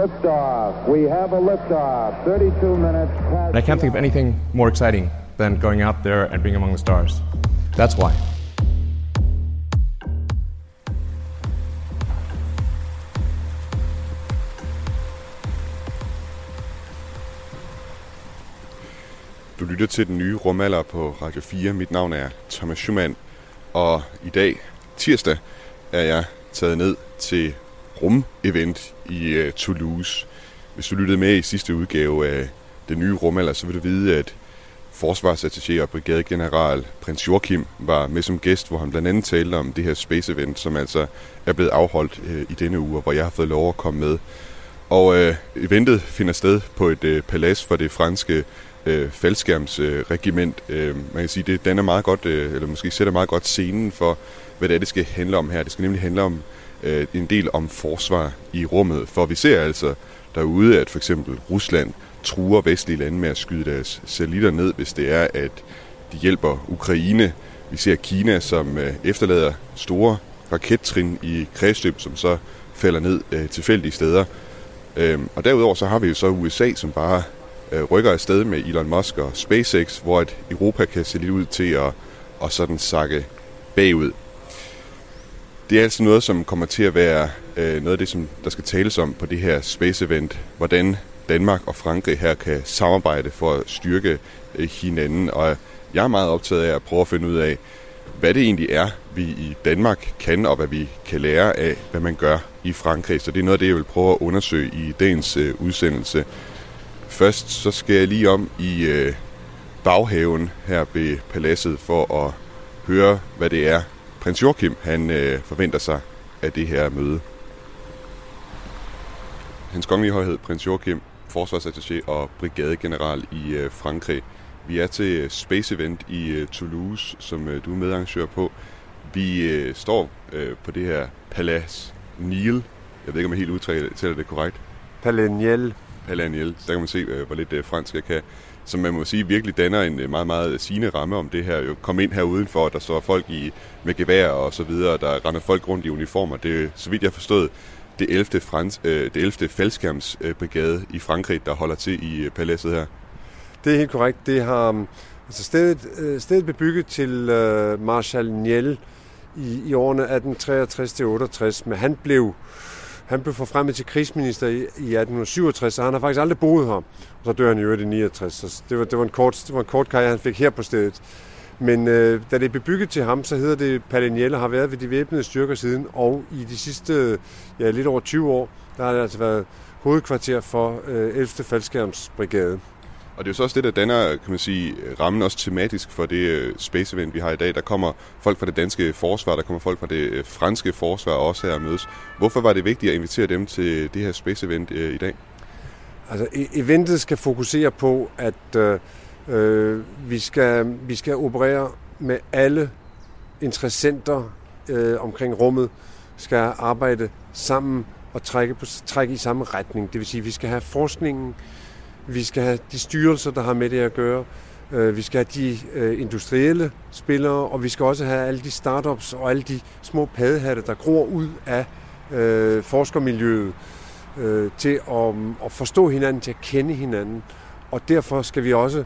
Liftoff. We have a liftoff. 32 minutes past. I can't think of anything more exciting than going out there and being among the stars. That's why. Du lytter til Den Nye Rumalder på Radio 4. Mit navn er Thomas Schumann, og i dag, tirsdag, er jeg taget ned til rum-event i Toulouse. Hvis du lyttede med i sidste udgave af Den Nye Rumalder, så vil du vide, at forsvarsattaché og brigadegeneral Prins Joachim var med som gæst, hvor han blandt andet talte om det her space-event, som altså er blevet afholdt i denne uge, og hvor jeg har fået lov at komme med. Og eventet finder sted på et palads for det franske faldskærmsregiment. Man kan sige, det danner meget godt, eller måske sætter meget godt scenen for, hvad det er, det skal handle om her. Det skal nemlig handle om en del om forsvar i rummet. For vi ser altså derude, at for eksempel Rusland truer vestlige lande med at skyde deres satellitter ned, hvis det er, at de hjælper Ukraine. Vi ser Kina, som efterlader store rakettrin i kredsløb, som så falder ned tilfældige steder. Og derudover så har vi jo så USA, som bare rykker afsted med Elon Musk og SpaceX, hvor at Europa kan se lidt ud til at sådan sakke bagud. Det er altså noget, som kommer til at være noget af det, som der skal tales om på det her space-event. Hvordan Danmark og Frankrig her kan samarbejde for at styrke hinanden. Og jeg er meget optaget af at prøve at finde ud af, hvad det egentlig er, vi i Danmark kan, og hvad vi kan lære af, hvad man gør i Frankrig. Så det er noget af det, jeg vil prøve at undersøge i dagens udsendelse. Først så skal jeg lige om i baghaven her ved paladset for at høre, hvad det er, Prins Joachim han forventer sig af det her møde. Hans Kongelige Højhed, Prins Joachim, forsvarsattaché og brigadegeneral i Frankrig. Vi er til Space Event i Toulouse, som du er medarrangør på. Vi står på det her Palais Niel. Jeg ved ikke, om jeg helt udtaler det korrekt. Palais Niel. Palais Niel. Der kan man se, hvor lidt fransk jeg kan. Som man må sige virkelig danner en meget, meget sigende ramme om det her. Jo, kom ind her udenfor, der står folk med gevær og så videre, der render folk rundt i uniformer. Det, så vidt jeg forstod, det 11. faldskærmsbrigade i Frankrig, der holder til i paladset her. Det er helt korrekt. Det har altså stedet bebygget til Marshal Niel i årene 1863-68, men han blev forfremmet til krigsminister i 1867, så han har faktisk aldrig boet her. Og så dør han i øvrigt i 69, så det var en kort karriere, han fik her på stedet. Men da det er bebygget til ham, så hedder det Palais Niel, og har været ved de væbnede styrker siden, og i de sidste lidt over 20 år, der har det altså været hovedkvarter for 11. faldskærmsbrigade. Og det er jo så også det, der danner, kan man sige, rammen også tematisk for det space-event, vi har i dag. Der kommer folk fra det danske forsvar, der kommer folk fra det franske forsvar også her og mødes. Hvorfor var det vigtigt at invitere dem til det her space-event i dag? Altså, eventet skal fokusere på, at vi skal operere med alle interessenter omkring rummet, skal arbejde sammen og trække i samme retning. Det vil sige, at vi skal have forskningen, vi skal have de styrelser, der har med det at gøre. Vi skal have de industrielle spillere, og vi skal også have alle de startups og alle de små paddehatte, der gror ud af forskermiljøet til at forstå hinanden, til at kende hinanden. Og derfor skal vi også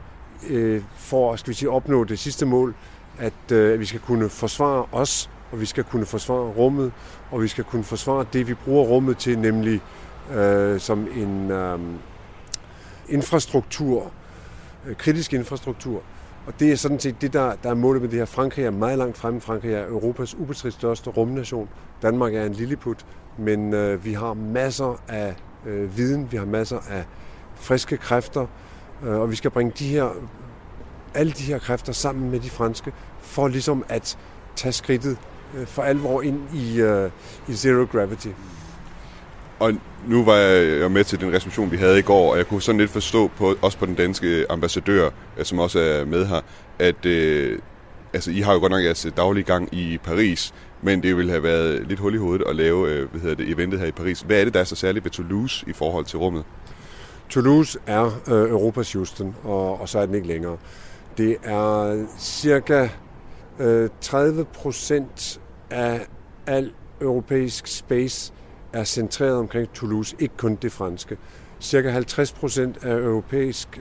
opnå det sidste mål, at vi skal kunne forsvare os, og vi skal kunne forsvare rummet, og vi skal kunne forsvare det, vi bruger rummet til, nemlig som en infrastruktur, kritisk infrastruktur. Og det er sådan set det, der er målet med det her. Frankrig er meget langt fremme. Frankrig er Europas ubestridt største rumnation. Danmark er en lilleput, men vi har masser af viden, vi har masser af friske kræfter, og vi skal bringe alle de her kræfter sammen med de franske, for ligesom at tage skridtet for alvor ind i zero gravity. Og nu var jeg med til den reception, vi havde i går, og jeg kunne sådan lidt forstå, også på den danske ambassadør, som også er med her, at I har jo godt nok jeres daglige gang i Paris, men det ville have været lidt hul i hovedet at lave eventet her i Paris. Hvad er det, der er så særligt ved Toulouse i forhold til rummet? Toulouse er Europas Houston, og så er den ikke længere. Det er cirka 30% af al europæisk space er centreret omkring Toulouse, ikke kun det franske. Cirka 50% af europæisk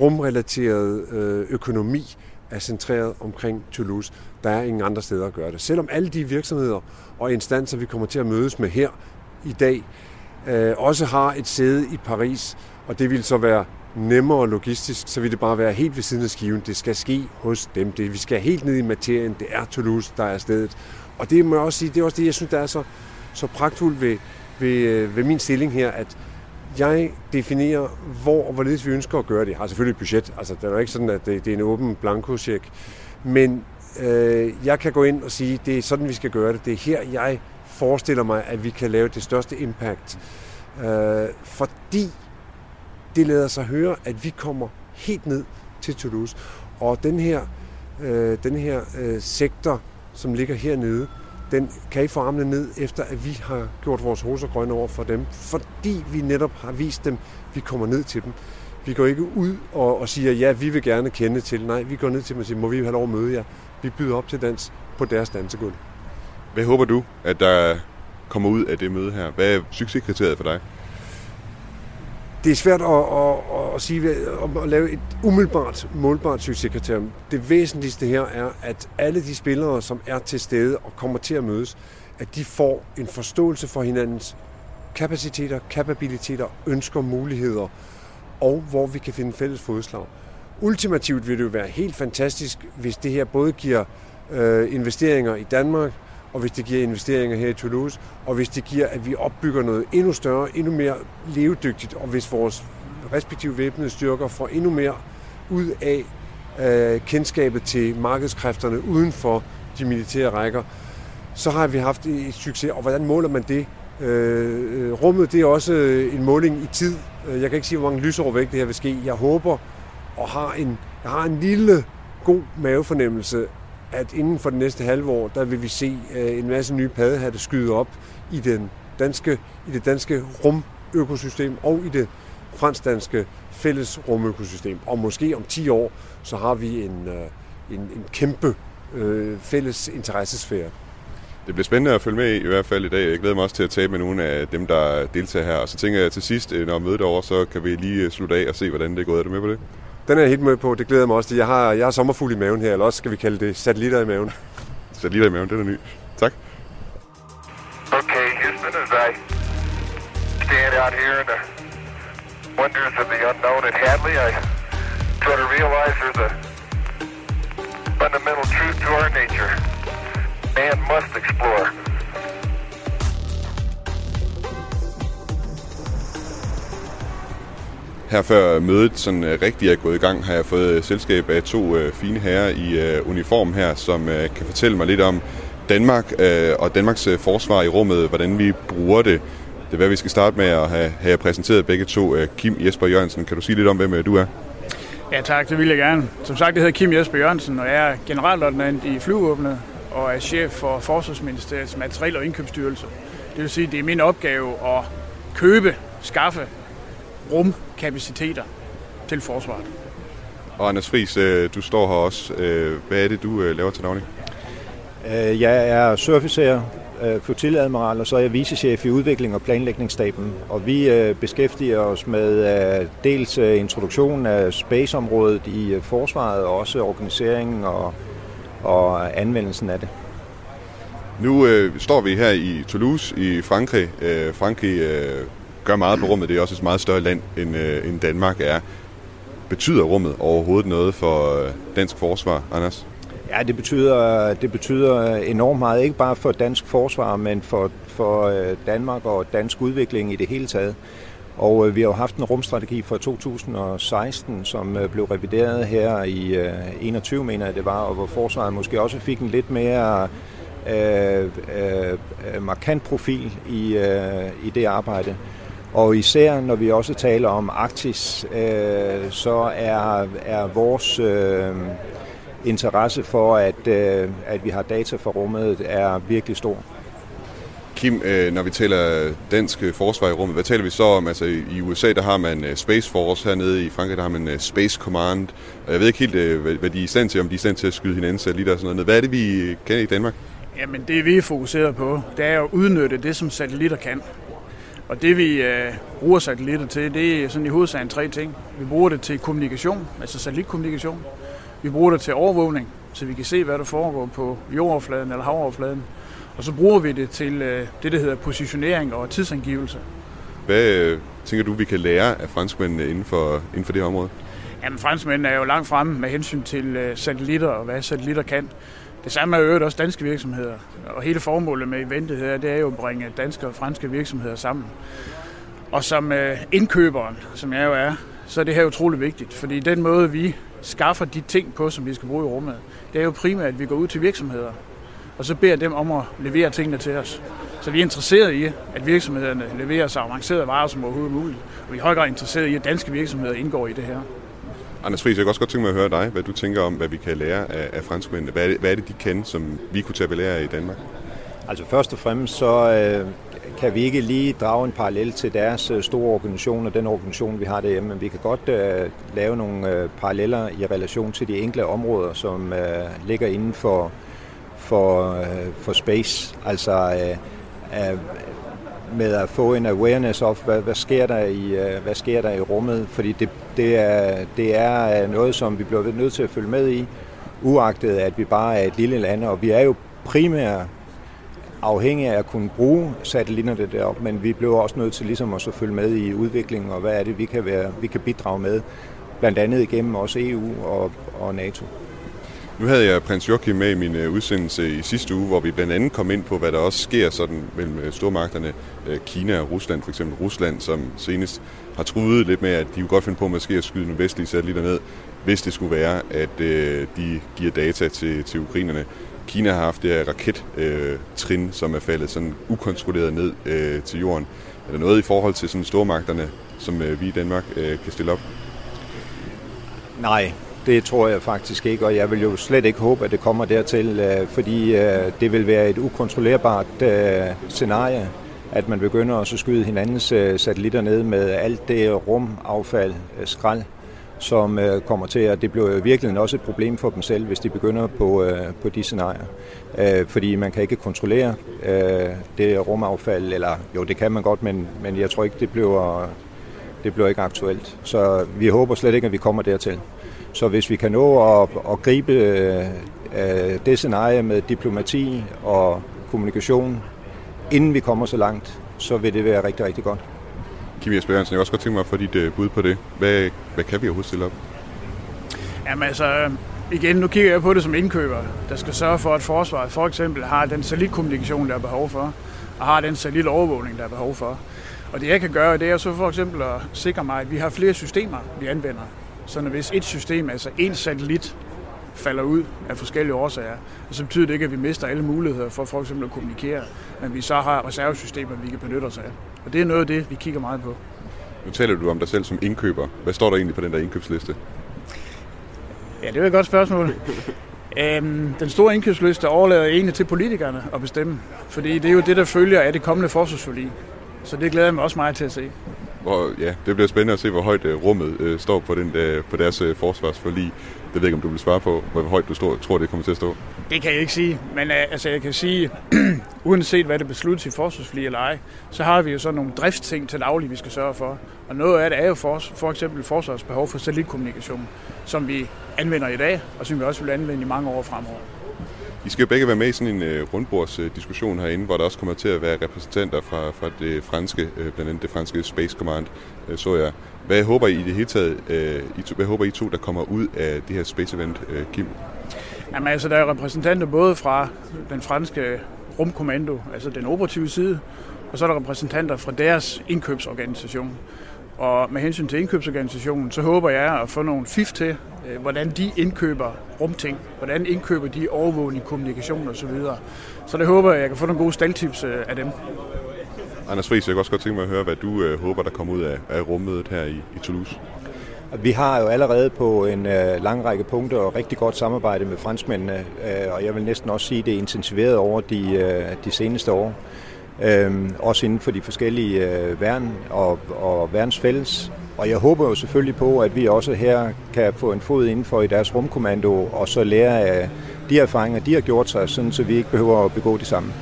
rumrelateret økonomi er centreret omkring Toulouse. Der er ingen andre steder at gøre det. Selvom alle de virksomheder og instanser, vi kommer til at mødes med her i dag, også har et sæde i Paris, og det vil så være nemmere logistisk, så vil det bare være helt ved siden af skiven. Det skal ske hos dem. Vi skal helt ned i materien. Det er Toulouse, der er stedet. Og det må jeg også sige, det er også det, jeg synes, der er så pragtfuldt ved min stilling her, at jeg definerer, hvor og hvorledes vi ønsker at gøre det. Jeg har selvfølgelig et budget. Altså, det er jo ikke sådan, at det er en åben blankocheck. Men jeg kan gå ind og sige, det er sådan, vi skal gøre det. Det er her, jeg forestiller mig, at vi kan lave det største impact. Fordi det lader sig høre, at vi kommer helt ned til Toulouse. Og den her sektor, som ligger hernede, den kan I få armene ned, efter at vi har gjort vores hoser grønne over for dem, fordi vi netop har vist dem, vi kommer ned til dem. Vi går ikke ud og siger, ja, vi vil gerne kende til. Nej, vi går ned til dem og siger, må vi have lov at møde jer? Vi byder op til dans på deres dansegulv. Hvad håber du, at der kommer ud af det møde her? Hvad er succeskriteriet for dig? Det er svært at sige, at lave et umiddelbart, målbart succeskriterium. Det væsentligste her er, at alle de spillere, som er til stede og kommer til at mødes, at de får en forståelse for hinandens kapaciteter, kapabiliteter, ønsker, muligheder, og hvor vi kan finde fælles fodslag. Ultimativt vil det jo være helt fantastisk, hvis det her både giver investeringer i Danmark, og hvis det giver investeringer her i Toulouse, og hvis det giver, at vi opbygger noget endnu større, endnu mere levedygtigt, og hvis vores respektive væbnede styrker får endnu mere ud af kendskabet til markedskræfterne uden for de militære rækker, så har vi haft et succes. Og hvordan måler man det? Rummet, det er også en måling i tid. Jeg kan ikke sige, hvor mange lysår væk det her vil ske. Jeg håber og har en lille god mavefornemmelse, at inden for det næste halve år, der vil vi se en masse nye paddehatte skyde op i det danske rumøkosystem og i det fransk-danske fælles rumøkosystem. Og måske om 10 år, så har vi en kæmpe fælles interessesfære. Det bliver spændende at følge med i hvert fald i dag. Jeg glæder mig også til at tale med nogle af dem, der deltager her. Og så tænker jeg til sidst, når mødet er over, så kan vi lige slutte af og se, hvordan det er gået. Er du med på det? Den er jeg helt med på. Det glæder mig også til. Jeg har sommerfugl i maven her, eller også skal vi kalde det satellitter i maven. Satellitter i maven, den er ny. Tak. Okay, Houston, as I stand out here in the wonders of the unknown at Hadley, I try to realize there's a fundamental truth to our nature. Man must explore. Her før mødet sådan rigtigt er gået i gang, har jeg fået selskab af to fine herrer i uniform her, som kan fortælle mig lidt om Danmark og Danmarks forsvar i rummet, hvordan vi bruger det. Det er hvad vi skal starte med at have præsenteret begge to. Kim Jesper Jørgensen, kan du sige lidt om, hvem du er? Ja tak, det vil jeg gerne. Som sagt, jeg hedder Kim Jesper Jørgensen, og jeg er generalløjtnant i Flyvåbnet og er chef for Forsvarsministeriets Materiel- og Indkøbsstyrelse. Det vil sige, det er min opgave at skaffe rumkapaciteter til forsvaret. Og Anders Friis, du står her også. Hvad er det, du laver til daglig? Jeg er surficer, flotilleadmiral, og så er jeg vicechef i udvikling- og planlægningsstaben. Og vi beskæftiger os med dels introduktionen af spaceområdet i forsvaret, og også organiseringen og anvendelsen af det. Nu står vi her i Toulouse i Frankrig. Frankrig gør meget på rummet. Det er også et meget større land, end Danmark er. Betyder rummet overhovedet noget for dansk forsvar, Anders? Ja, det betyder enormt meget. Ikke bare for dansk forsvar, men for Danmark og dansk udvikling i det hele taget. Og vi har jo haft en rumstrategi fra 2016, som blev revideret her i 2021, mener jeg det var, og hvor forsvaret måske også fik en lidt mere markant profil i det arbejde. Og især når vi også taler om Arktis, så er vores interesse for, at vi har data fra rummet, er virkelig stor. Kim, når vi taler dansk forsvar i rummet, hvad taler vi så om? Altså i USA, der har man Space Force, hernede i Frankrig, der har man Space Command. Og jeg ved ikke helt, hvad de er i stand til, om de er i stand til at skyde hinanden satellitter og sådan noget. Hvad er det, vi kan i Danmark? Jamen det vi er fokuseret på, det er at udnytte det, som satellitter kan. Og det vi bruger satellitter til, det er sådan i hovedsagen tre ting. Vi bruger det til kommunikation, altså satellitkommunikation. Vi bruger det til overvågning, så vi kan se, hvad der foregår på jordoverfladen eller havoverfladen. Og så bruger vi det til det, der hedder positionering og tidsangivelse. Hvad tænker du, vi kan lære af franskmændene inden for det her område? Jamen franskmændene er jo langt fremme med hensyn til satellitter og hvad satellitter kan. Det samme er jo også danske virksomheder, og hele formålet med eventet her, det er jo at bringe danske og franske virksomheder sammen. Og som indkøberen, som jeg jo er, så er det her utrolig vigtigt, fordi den måde, vi skaffer de ting på, som vi skal bruge i rummet, det er jo primært, at vi går ud til virksomheder, og så beder dem om at levere tingene til os. Så vi er interesseret i, at virksomhederne leverer så avancerede varer som overhovedet muligt, og vi er i høj grad interesseret i, at danske virksomheder indgår i det her. Anders Friis, jeg kan også godt tænke mig at høre dig, hvad du tænker om, hvad vi kan lære af franskmændene. Hvad er det, de kan, som vi kunne tage belære i Danmark? Altså først og fremmest, så kan vi ikke lige drage en parallel til deres store organisation og den organisation, vi har derhjemme. Men vi kan godt lave nogle paralleller i relation til de enkelte områder, som ligger inden for space. Altså med at få en awareness of, hvad sker der i rummet, fordi det er noget, som vi bliver nødt til at følge med i, uagtet at vi bare er et lille land, og vi er jo primært afhængige af at kunne bruge satellitterne deroppe, men vi bliver også nødt til ligesom at følge med i udviklingen, og hvad er det, vi kan bidrage med, blandt andet igennem også EU og NATO. Nu havde jeg Prins Joachim med i min udsendelse i sidste uge, hvor vi blandt andet kom ind på, hvad der også sker sådan mellem stormagterne Kina og Rusland, for eksempel Rusland, som senest har truet lidt med, at de jo godt finder på, at man skal skyde nogle vestlige satellitter ned, hvis det skulle være, at de giver data til ukrainerne. Kina har haft det her rakettrin, som er faldet sådan ukontrolleret ned til jorden. Er der noget i forhold til sådan stormagterne, som vi i Danmark kan stille op? Nej. Det tror jeg faktisk ikke, og jeg vil jo slet ikke håbe, at det kommer dertil, fordi det vil være et ukontrollerbart scenarie, at man begynder at skyde hinandens satellitter ned med alt det rumaffald, skrald, som kommer til, og det bliver jo virkelig også et problem for dem selv, hvis de begynder på de scenarier. Fordi man kan ikke kontrollere det rumaffald, eller jo, det kan man godt, men jeg tror ikke, det bliver ikke aktuelt. Så vi håber slet ikke, at vi kommer dertil. Så hvis vi kan nå at gribe det scenarie med diplomati og kommunikation, inden vi kommer så langt, så vil det være rigtig, rigtig godt. Kim Jesper Jørgensen, jeg vil også godt tænke mig at få dit bud på det. Hvad kan vi overhovedet stille op? Jamen altså, igen, nu kigger jeg på det som indkøber, der skal sørge for, at forsvaret for eksempel har den satellitkommunikation, der er behov for, og har den satellitovervågning, der er behov for. Og det jeg kan gøre, det er så for eksempel at sikre mig, at vi har flere systemer, vi anvender. Så hvis et system, altså en satellit, falder ud af forskellige årsager, så betyder det ikke, at vi mister alle muligheder for eksempel at kommunikere, men vi så har reservesystemer, vi kan benytte os af. Og det er noget af det, vi kigger meget på. Nu taler du om dig selv som indkøber. Hvad står der egentlig på den der indkøbsliste? Ja, det er et godt spørgsmål. Den store indkøbsliste overlader egentlig til politikerne at bestemme, fordi det er jo det, der følger af det kommende forsvarsforlig. Så det glæder jeg mig også meget til at se. Og ja, det bliver spændende at se, hvor højt rummet står på deres forsvarsforlig. Det ved jeg ikke, om du vil svare på, hvor højt du tror, det kommer til at stå. Det kan jeg ikke sige, men altså, jeg kan sige, uanset hvad det besluttes i forsvarsforlig eller ej, så har vi jo sådan nogle driftsting til daglig, vi skal sørge for. Og noget af det er jo for eksempel forsvars behov for satellitkommunikation, som vi anvender i dag, og som vi også vil anvende i mange år fremover. I skal jo begge være med i sådan en rundbordsdiskussion herinde, hvor der også kommer til at være repræsentanter fra det franske, blandt andet det franske Space Command, så jeg. Hvad håber I i det hele taget, hvad håber I to, der kommer ud af det her Space Event, Kim? Jamen altså, der er repræsentanter både fra den franske rumkommando, altså den operative side, og så er der repræsentanter fra deres indkøbsorganisation. Og med hensyn til indkøbsorganisationen, så håber jeg at få nogle fif til, hvordan de indkøber rumting, hvordan indkøber de overvågning, kommunikation osv. Så det håber jeg, at jeg kan få nogle gode staldtips af dem. Anders Friis, jeg kan også godt tænke mig at høre, hvad du håber, der kommer ud af rummødet her i Toulouse. Vi har jo allerede på en lang række punkter og rigtig godt samarbejde med franskmændene, og jeg vil næsten også sige, at det er intensiveret over de seneste år. Også inden for de forskellige værn og værnsfælles. Og jeg håber jo selvfølgelig på, at vi også her kan få en fod indenfor i deres rumkommando, og så lære af de erfaringer, de har gjort sig, sådan så vi ikke behøver at begå det samme.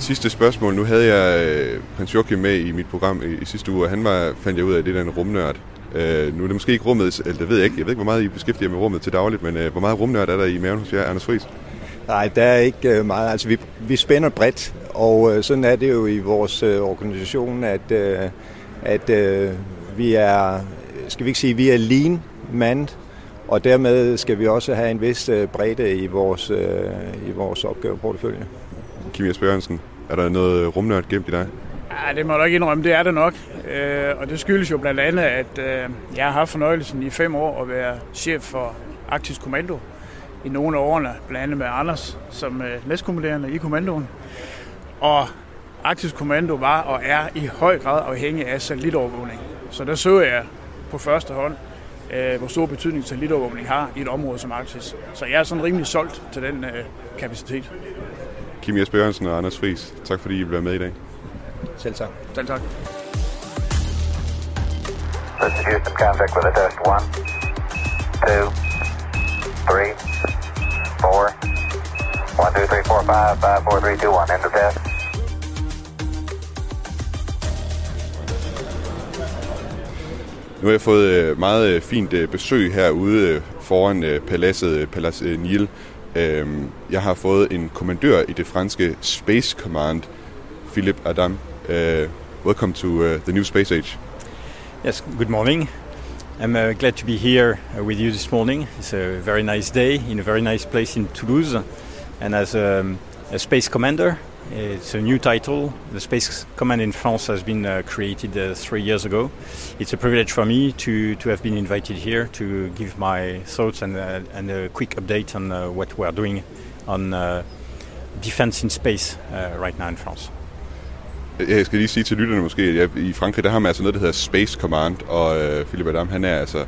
Sidste spørgsmål. Nu havde jeg Prins Joachim med i mit program i sidste uge, og han var, fandt jeg ud af, det der en rumnørd. Nu er det måske ikke rummet, eller det ved jeg ikke. Jeg ved ikke, hvor meget I beskæftiger med rummet til dagligt, men hvor meget rumnørd er der i maven hos jer, Anders Friis? Nej, der er ikke meget. Altså, vi spænder bredt, og sådan er det jo i vores organisation, at vi er, skal vi ikke sige, vi er lean mand, og dermed skal vi også have en vis bredde i vores opgaveportefølje. Kim Jesper Jørgensen, er der noget rumnørd gemt i dig? Ja, det må jeg ikke indrømme, det er det nok. Og det skyldes jo blandt andet, at jeg har haft fornøjelsen i 5 år at være chef for Arktisk Kommando i nogle af årene, blandt andet med Anders som næstkommanderende i kommandoen. Og Arktisk Kommando var og er i høj grad afhængig af satellitovervågning. Så der så jeg på første hånd, hvor stor betydning satellitovervågning har i et område som Arktis. Så jeg er sådan rimelig solgt til den kapacitet. Kim Jesper Jørgensen og Anders Friis, tak fordi I blev med i dag. Selv tak. Selv tak. Houston, contact with a test. 1, 2, 3, 4. 1, 2, 3, 4, 5. 5, 4, 3, 2, 1. End of test. Nu har jeg fået meget fint besøg herude foran paladset, Palais Niel. Jeg har fået en kommandør i det franske Space Command, Philippe Adam. Welcome to the new space age. Yes, good morning. I'm glad to be here with you this morning. It's a very nice day in a very nice place in Toulouse. And as a space commander, it's a new title. The Space Command in France has been created 3 years ago. It's a privilege for me to have been invited here to give my thoughts and a quick update on what we are doing on defense in space right now in France. Jeg skal lige sige til lytterne måske, at i Frankrig der har man altså noget, der hedder Space Command, og Philippe Adam, han er altså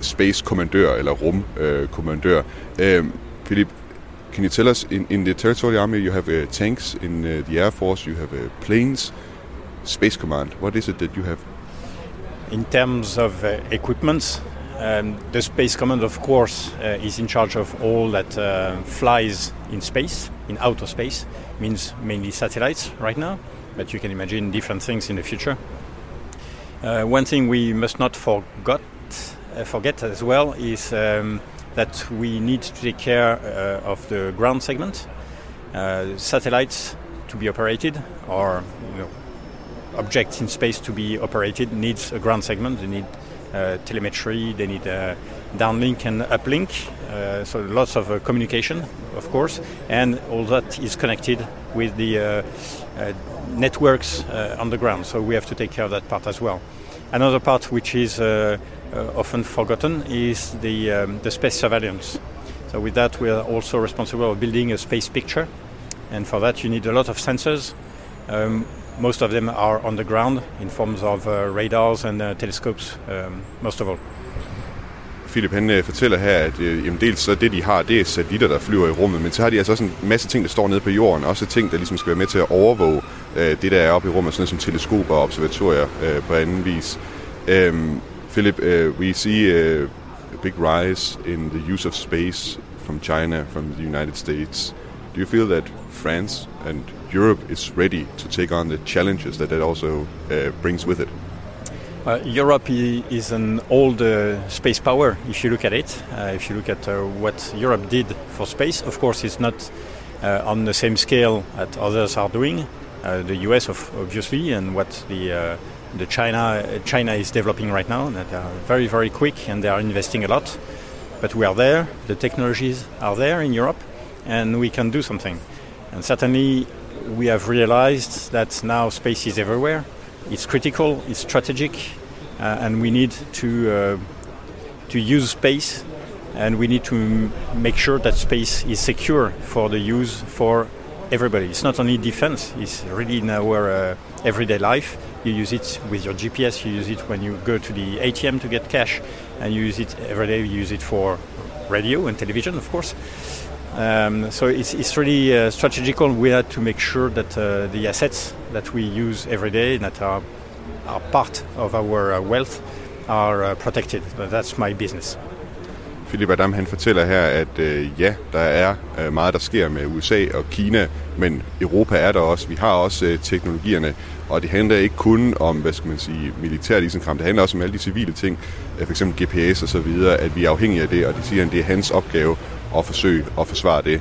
space-kommandør, eller rum-kommandør. Philippe, can you tell us, in the territorial army, you have tanks, in the air force, you have planes. Space Command, what is it that you have? In terms of equipment, the Space Command, of course, is in charge of all that flies in space, in outer space, means mainly satellites right now, but you can imagine different things in the future. One thing we must not forget as well is that we need to take care of the ground segment. Satellites to be operated, or objects in space to be operated, needs a ground segment. They need telemetry, they need downlink and uplink, so lots of communication, of course, and all that is connected with the networks on the ground, so we have to take care of that part as well. Another part which is often forgotten is the space surveillance. So with that we are also responsible for building a space picture, and for that you need a lot of sensors. Most of them are on the ground in forms of radars and telescopes, most of all. Philip, han fortæller her, at dels så det, de har, det er satellitter, der flyver i rummet, men så har de altså også en masse ting, der står nede på jorden, og også ting, der ligesom skal være med til at overvåge det, der er oppe i rummet, sådan som teleskoper og observatorier på anden vis. Philip, we see a big rise in the use of space from China, from the United States. Do you feel that France and Europe is ready to take on the challenges that also brings with it? Europe is an old space power, if you look at it. If you look at what Europe did for space, of course it's not on the same scale that others are doing. The US obviously, and what the China is developing right now, that are very, very quick and they are investing a lot. But we are there, the technologies are there in Europe, and we can do something. And certainly we have realized that now space is everywhere. It's critical, it's strategic, and we need to use space, and we need to make sure that space is secure for the use for everybody. It's not only defense, it's really in our everyday life. You use it with your GPS, you use it when you go to the ATM to get cash, and you use it every day, you use it for radio and television, of course. So it's really strategical. We have to make sure that the assets that we use every day, that are part of our wealth, are protected. That's my business. Philippe Adam han fortæller her, at ja, der er meget, der sker med USA og Kina, men Europa er der også. Vi har også teknologierne, og det handler ikke kun om, hvad skal man sige, militært isenkram. Det handler også om alle de civile ting, f.eks. GPS og så videre, at vi er afhængige af det, og de siger, at det er hans opgave at forsøge at forsvare det.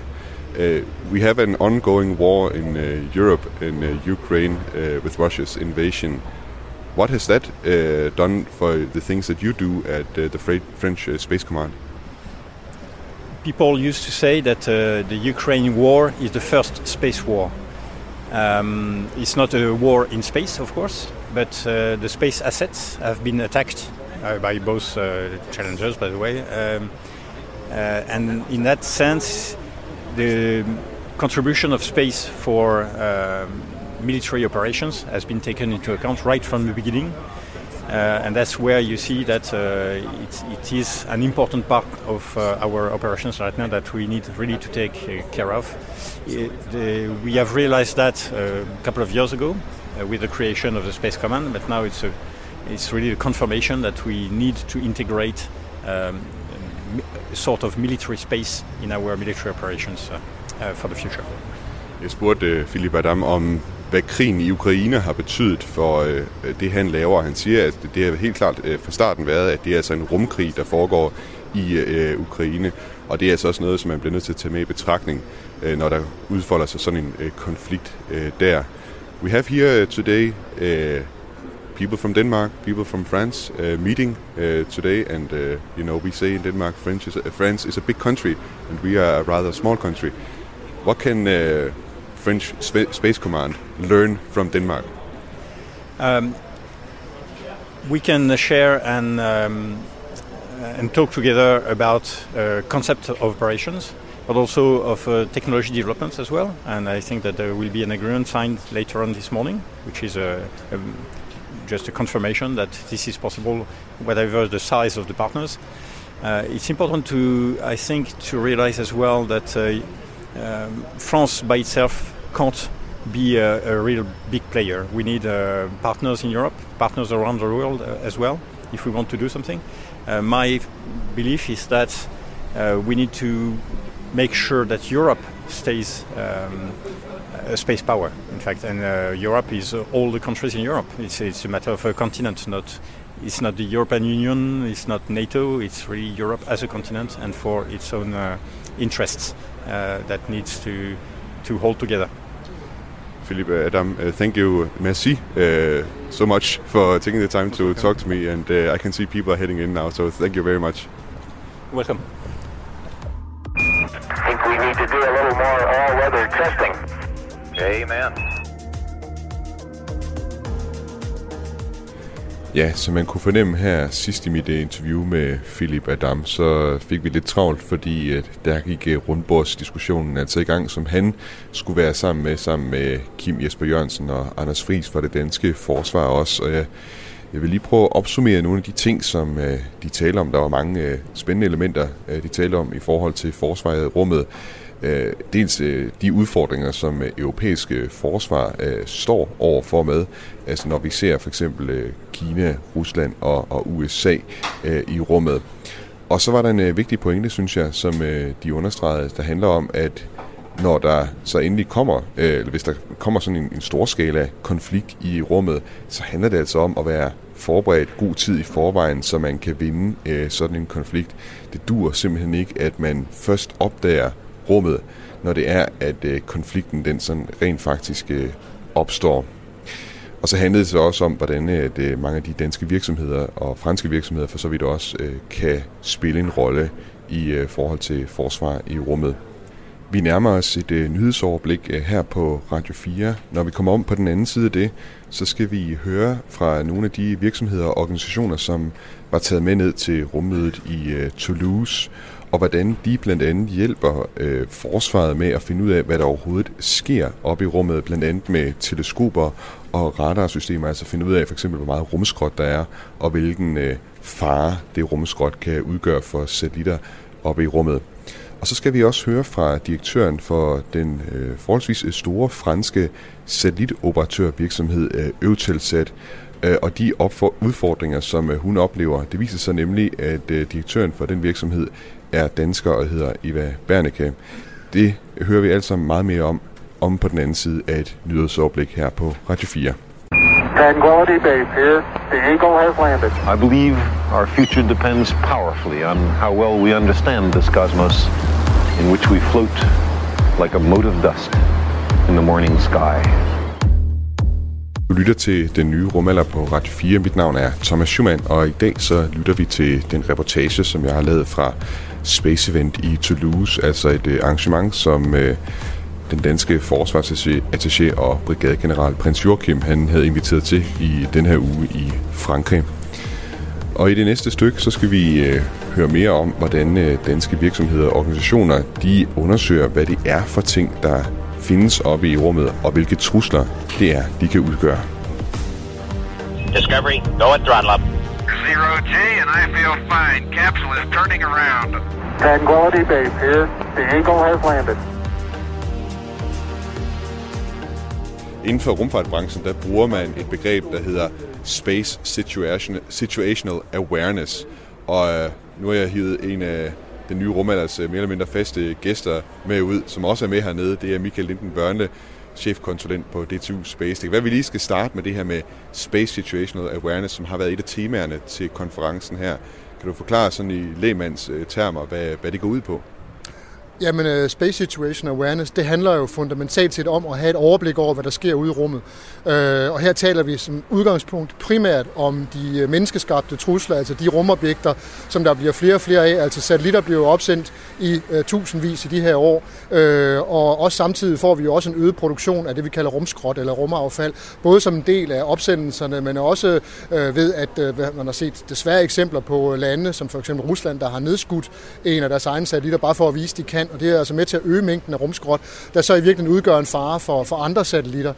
We have an ongoing war in Europe, in Ukraine, with Russia's invasion. What has that done for the things that you do at the French Space Command? People used to say that the Ukraine war is the first space war. It's not a war in space, of course, but the space assets have been attacked by both challengers, by the way. And in that sense, the contribution of space for military operations has been taken into account right from the beginning, and that's where you see that it is an important part of our operations right now that we need really to take care of. We have realized that a couple of years ago with the creation of the Space Command, but now it's really a confirmation that we need to integrate a sort of military space in our military operations for the future. Jeg spurgte Philippe Adam om, hvad krigen i Ukraine har betydet for det, han laver. Han siger, at det har helt klart fra starten været, at det er altså en rumkrig, der foregår i Ukraine. Og det er altså også noget, som man bliver nødt til at tage med i betragtning, når der udfolder sig sådan en konflikt der. We have here today people from Denmark, people from France meeting today. And you know, we say in Denmark, France is a big country, and we are a rather small country. What can French Space Command learn from Denmark? We can share and talk together about concept of operations, but also of technology developments as well. And I think that there will be an agreement signed later on this morning, which is just a confirmation that this is possible, whatever the size of the partners. It's important to realize as well that France by itself can't be a real big player. We need partners in Europe, partners around the world as well, if we want to do something. My belief is that we need to make sure that Europe stays a space power, in fact, and Europe is all the countries in Europe. It's a matter of a continent, it's not the European Union, it's not NATO, it's really Europe as a continent and for its own interests that needs to hold together. Philippe Adam, thank you, merci so much for taking the time to talk to me, and I can see people are heading in now, so thank you very much. Welcome. I think we need to do a little more all-weather testing. Amen. Ja, som man kunne fornemme her sidst i mit interview med Philippe Adam, så fik vi lidt travlt, fordi der gik rundbordsdiskussionen altså i gang, som han skulle være sammen med Kim Jesper Jørgensen og Anders Friis fra det danske forsvar også. Og jeg vil lige prøve at opsummere nogle af de ting, som de taler om. Der var mange spændende elementer, de taler om i forhold til forsvaret i rummet. Dels de udfordringer, som europæiske forsvar står overfor med, altså når vi ser for eksempel Kina, Rusland og USA i rummet. Og så var der en vigtig pointe, synes jeg, som de understregede, der handler om, at når der så endelig kommer, eller hvis der kommer sådan en storskala konflikt i rummet, så handler det altså om at være forberedt god tid i forvejen, så man kan vinde sådan en konflikt. Det dur simpelthen ikke, at man først opdager rummet, når det er, at konflikten den sådan rent faktisk opstår. Og så handlede det så også om, hvordan at mange af de danske virksomheder og franske virksomheder for så vidt også kan spille en rolle i forhold til forsvar i rummet. Vi nærmer os et nyhedsoverblik her på Radio 4. Når vi kommer om på den anden side af det, så skal vi høre fra nogle af de virksomheder og organisationer, som var taget med ned til rummødet i Toulouse, og hvordan de blandt andet hjælper forsvaret med at finde ud af, hvad der overhovedet sker op i rummet, blandt andet med teleskoper og radarsystemer, altså finde ud af for eksempel, hvor meget rumskrot der er, og hvilken fare det rumskrot kan udgøre for satellitter op i rummet. Og så skal vi også høre fra direktøren for den forholdsvis store franske satellitoperatørvirksomhed Eutelsat, og de udfordringer, som hun oplever. Det viser sig nemlig, at direktøren for den virksomhed er dansker og hedder Eva Berneke. Det hører vi altså meget mere om på den anden side af et nyhedsoverblik her på Radio 4. Tranquility Base here. The Eagle has landed. I believe our future depends powerfully on how well we understand this cosmos in which we float like a mote of dust in the morning sky. Du lytter til Den Nye Rumalder på Radio 4. Mit navn er Thomas Schumann, og i dag så lytter vi til den reportage, som jeg har lavet fra Space Event i Toulouse, altså et arrangement, som den danske forsvarsattaché og brigadegeneral Prins Joachim, han havde inviteret til i den her uge i Frankrig. Og i det næste stykke, så skal vi høre mere om, hvordan danske virksomheder og organisationer, de undersøger, hvad det er for ting, der findes oppe i rummet, og hvilke trusler det er, de kan udgøre. Discovery, go at throttle up. Zero G, and I feel fine. Capsule is turning around. Tranquility Base here. The Eagle has landed. Inden for rumfartbranchen, der bruger man et begreb, der hedder Space Situational Awareness. Og nu har jeg hivet en af den nye rumalders mere eller mindre faste gæster med ud, som også er med hernede. Det er Michael Linden-Børnle, chefkonsulent på DTU Space. Det kan være, vi lige skal starte med det her med Space Situational Awareness, som har været et af temaerne til konferencen her. Kan du forklare sådan i lægmands termer, hvad det går ud på? Jamen, Space Situation Awareness, det handler jo fundamentalt set om at have et overblik over, hvad der sker ude i rummet. Og her taler vi som udgangspunkt primært om de menneskeskabte trusler, altså de rumobjekter, som der bliver flere og flere af. Altså satellitter bliver jo opsendt i tusindvis i de her år. Og også samtidig får vi jo også en øget produktion af det, vi kalder rumskrot eller rumaffald. Både som en del af opsendelserne, men også ved, at man har set desværre eksempler på lande, som for eksempel Rusland, der har nedskudt en af deres egne satellitter, bare for at vise, de kan. Og det er altså med til at øge mængden af rumskrot, der så i virkeligheden udgør en fare for andre satellitter.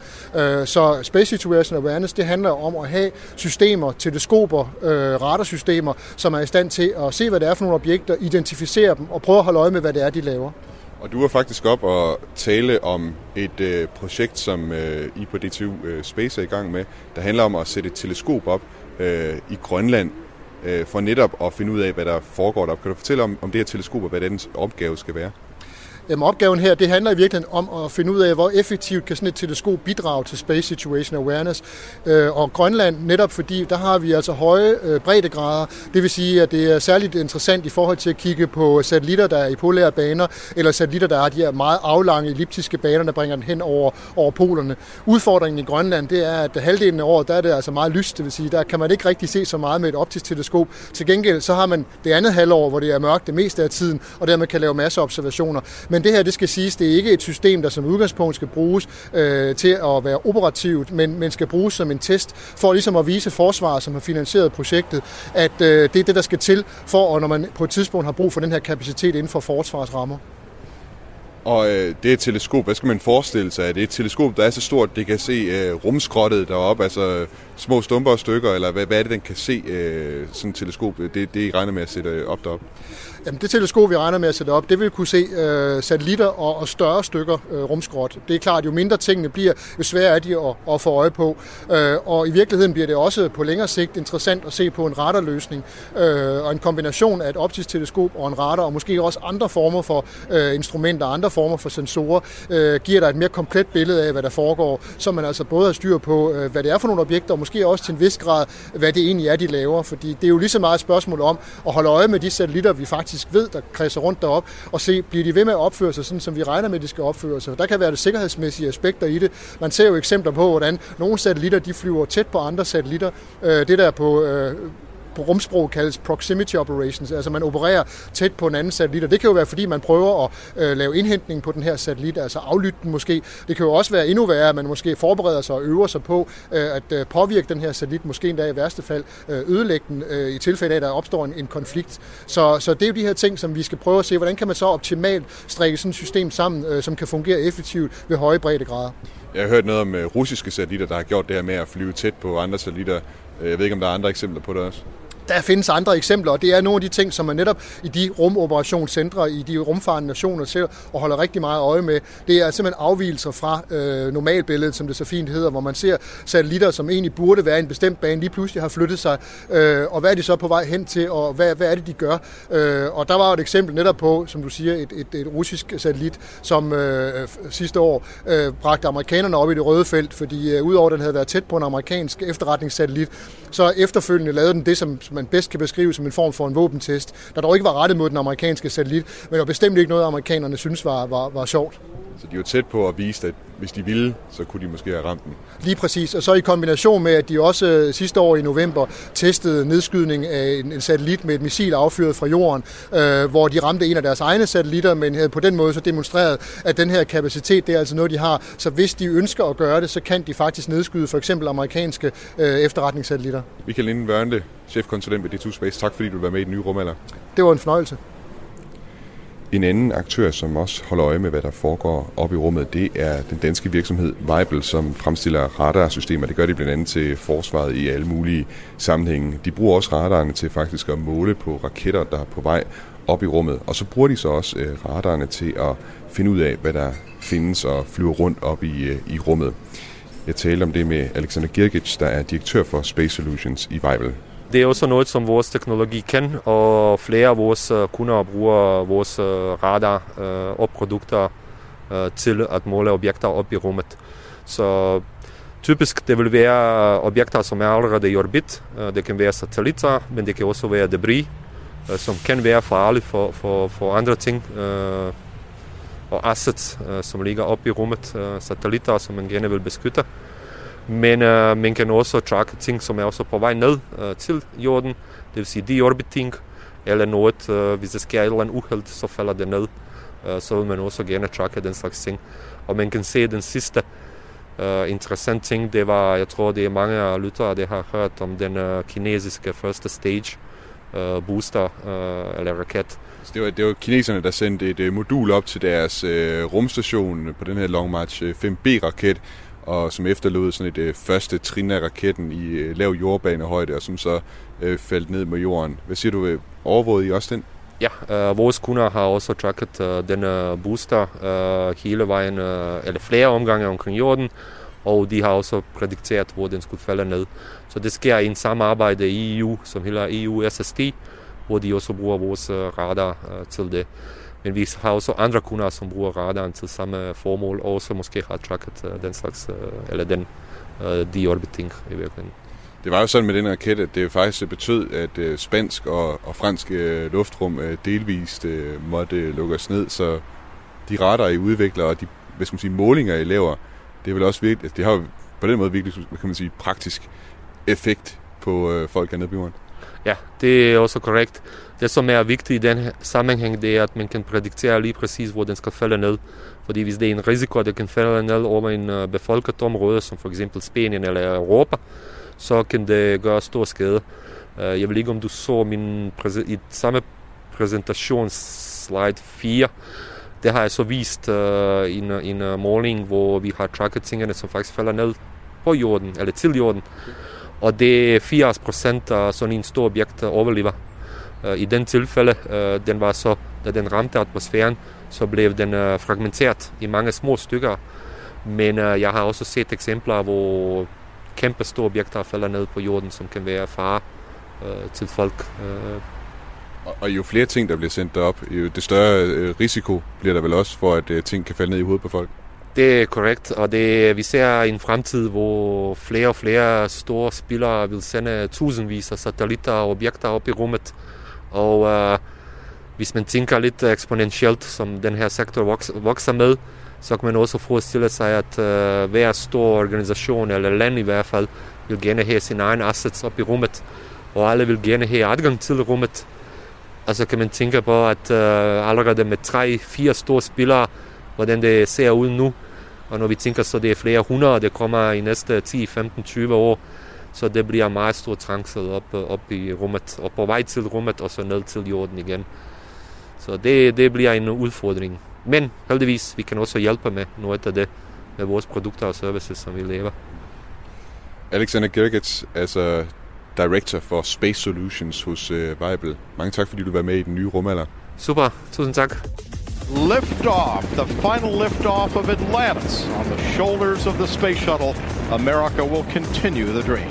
Så Space Situation Awareness, det handler om at have systemer, teleskoper, radarsystemer, som er i stand til at se, hvad det er for nogle objekter, identificere dem og prøve at holde øje med, hvad det er, de laver. Og du var faktisk op og tale om et projekt, som I på DTU Space er i gang med, der handler om at sætte et teleskop op i Grønland, for netop at finde ud af, hvad der foregår deroppe. Kan du fortælle om det her teleskop, og hvad dens opgave skal være? Jamen, opgaven her, det handler i virkeligheden om at finde ud af, hvor effektivt kan sådan et teleskop bidrage til Space Situation Awareness. Og Grønland, netop fordi, der har vi altså høje breddegrader. Det vil sige, at det er særligt interessant i forhold til at kigge på satellitter, der er i polære baner, eller satellitter, der har de her meget aflange elliptiske baner, der bringer den hen over polerne. Udfordringen i Grønland, det er, at halvdelen af året, der er det altså meget lyst, det vil sige, der kan man ikke rigtig se så meget med et optisk teleskop. Til gengæld, så har man det andet halvår, hvor det er mørkt det meste af tiden, og dermed kan lave masser af observationer. Men det her, det skal siges, det er ikke et system, der som udgangspunkt skal bruges til at være operativt, men skal bruges som en test for ligesom at vise forsvaret, som har finansieret projektet, at det er det, der skal til for, og når man på et tidspunkt har brug for den her kapacitet inden for forsvarsrammer. Og det er et teleskop, hvad skal man forestille sig? Er det et teleskop, der er så stort, det kan se rumskrottet deroppe, altså små stumper og stykker, eller hvad er det, den kan se, sådan et teleskop, det I regner med at sætte op deroppe? Jamen, det teleskop, vi regner med at sætte op, det vil kunne se satellitter og større stykker rumskrot. Det er klart, jo mindre tingene bliver, jo sværere er de at få øje på. Og i virkeligheden bliver det også på længere sigt interessant at se på en radarløsning, og en kombination af et optisk teleskop og en radar, og måske også andre former for instrumenter og andre former for sensorer, giver dig et mere komplet billede af, hvad der foregår, så man altså både har styr på, hvad det er for nogle objekter, og måske også til en vis grad, hvad det egentlig er, de laver. Fordi det er jo lige så meget et spørgsmål om at holde øje med de satellitter, vi faktisk ved, der kredser rundt derop, og se, bliver de ved med at opføre sig, sådan som vi regner med, de skal opføre sig. Der kan være det sikkerhedsmæssige aspekter i det. Man ser jo eksempler på, hvordan nogle satellitter, de flyver tæt på andre satellitter. Det der på rumsprog kaldes proximity operations, altså man opererer tæt på en anden satellit, og det kan jo være, fordi man prøver at lave indhentning på den her satellit, altså aflytte den måske. Det kan jo også være endnu værre, at man måske forbereder sig og øver sig på at påvirke den her satellit, måske endda i værste fald ødelægge den, i tilfælde af, at der opstår en konflikt. Så det er jo de her ting, som vi skal prøve at se, hvordan kan man så optimalt strikke sådan et system sammen, som kan fungere effektivt ved høje breddegrader. Jeg har hørt noget om russiske satellitter, der har gjort det her med at flyve tæt på andre satellitter. Jeg ved ikke, om der er andre eksempler på det også. Der findes andre eksempler, og det er nogle af de ting, som man netop i de rumoperationscentre, i de rumfarende nationer ser og holder rigtig meget øje med. Det er simpelthen afvigelser fra normalbilledet, som det så fint hedder, hvor man ser satellitter, som egentlig burde være i en bestemt bane, lige pludselig har flyttet sig, og hvad er de så på vej hen til, og hvad er det, de gør? Og der var et eksempel netop på, som du siger, et russisk satellit, som sidste år bragte amerikanerne op i det røde felt, fordi udover den havde været tæt på en amerikansk efterretningssatellit, så efterfølgende lavede den det, som man bedst kan beskrive som en form for en våbentest, der dog ikke var rettet mod den amerikanske satellit, men der bestemt ikke noget, amerikanerne synes var sjovt. Så de var tæt på at vise, at hvis de ville, så kunne de måske have ramt den. Lige præcis, og så i kombination med, at de også sidste år i november testede nedskydning af en satellit med et missil affyret fra jorden, hvor de ramte en af deres egne satellitter, men havde på den måde så demonstreret, at den her kapacitet, det er altså noget, de har. Så hvis de ønsker at gøre det, så kan de faktisk nedskyde for eksempel amerikanske efterretningssatellitter. Michael Inden Wørnte, chefkonsulent ved DTU Space. Tak fordi du var med i den nye rumalder. Det var en fornøjelse. En anden aktør, som også holder øje med, hvad der foregår oppe i rummet, det er den danske virksomhed Weibel, som fremstiller radarsystemer. Det gør de blandt andet til forsvaret i alle mulige sammenhænge. De bruger også radarerne til faktisk at måle på raketter, der er på vej op i rummet. Og så bruger de så også radarerne til at finde ud af, hvad der findes og flyver rundt op i rummet. Jeg talte om det med Alexander Girgic, der er direktør for Space Solutions i Weibel. Det er også noget, som vores teknologi kan, og flere af vores kunder bruger vores radar og produkter til at måle objekter op i rummet. Så typisk det vil være objekter, som er allerede i orbit. Det kan være satellitter, men det kan også være debris, som kan være farlige for andre ting og assets, som ligger op i rummet. Satellitter, som man gerne vil beskytte. Men man kan også tracke ting, som er også på vej ned til jorden, det vil sige deorbiting, eller noget, hvis der sker et eller andet uheld, så falder det ned, så vil man også gerne tracke den slags ting. Og man kan se den sidste interessante ting, det var, jeg tror det er mange lyttere, der har hørt om den kinesiske første stage, booster eller raket. Det var kineserne, der sendte et modul op til deres rumstation på den her Long March 5B-raket, og som efterlod sådan et første trin af raketten i lav jordbanehøjde, og som så faldt ned med jorden. Hvad siger du, overvågede I også den? Ja, vores kunder har også tracket denne booster hele vejen, eller flere omgange omkring jorden, og de har også prædikteret, hvor den skulle falde ned. Så det sker i en samarbejde i EU, som hedder EU-SST, hvor de også bruger vores radar til det. Men vi har også andre kunder, som bruger radaren til samme formål, og så måske har tracket den slags, eller den deorbiting i virkeligheden. Det var jo sådan med den raket, at det faktisk betød, at spansk og fransk luftrum delvist måtte lukkes ned, så de radarer, I udvikler, og de målinger, I laver, det er vel også virkelig, det har jo på den måde virkelig, kan man sige, praktisk effekt på folk hernede på jorden. Ja, det er også korrekt. Det, som er vigtigt i den sammenhæng, det er, at man kan prædiktere lige præcis, hvor den skal falde ned. Fordi hvis det er en risiko, at den kan falde ned over en befolket område, som for eksempel Spanien eller Europa, så kan det gøre stor skade. Jeg ved ikke, om du så min i samme præsentationsslide 4. Det har jeg så vist en måling, hvor vi har tracket tingene, som faktisk falder ned på jorden, eller til jorden. Og det er 80% af sådan en stor objekt overlever. I den tilfælde, den var så, da den ramte atmosfæren, så blev den fragmenteret i mange små stykker. Men jeg har også set eksempler, hvor kæmpe store objekter falder ned på jorden, som kan være fare til folk. Og jo flere ting, der bliver sendt derop, jo det større risiko bliver der vel også for, at ting kan falde ned i hovedet på folk? Det er korrekt, og vi ser en fremtid, hvor flere og flere store spillere vil sende tusindvis af satellitter og objekter op i rummet. Og hvis man tænker lidt eksponentielt, som den her sektor vokser med, så kan man også forestille sig, at hver stor organisation, eller land i hvert fald, vil gerne have sine egne assets op i rummet. Og alle vil gerne have adgang til rummet. Og så kan man tænke på, at allerede med 3-4 store spillere, hvordan det ser ud nu. Og når vi tænker, så det er flere hundrede, det kommer i næste 10, 15, 20 år, så det bliver meget stor trængsel op i rummet, og på vej til rummet, og så ned til jorden igen. Så det bliver en udfordring. Men heldigvis, vi kan også hjælpe med noget af det, med vores produkter og services, som vi lever. Alexander Girgic, altså Director for Space Solutions hos Weibel. Mange tak, fordi du var med i den nye rumalder. Super, tusind tak. Lift off, the final lift off of Atlantis on the shoulders of the space shuttle. America will continue the dream.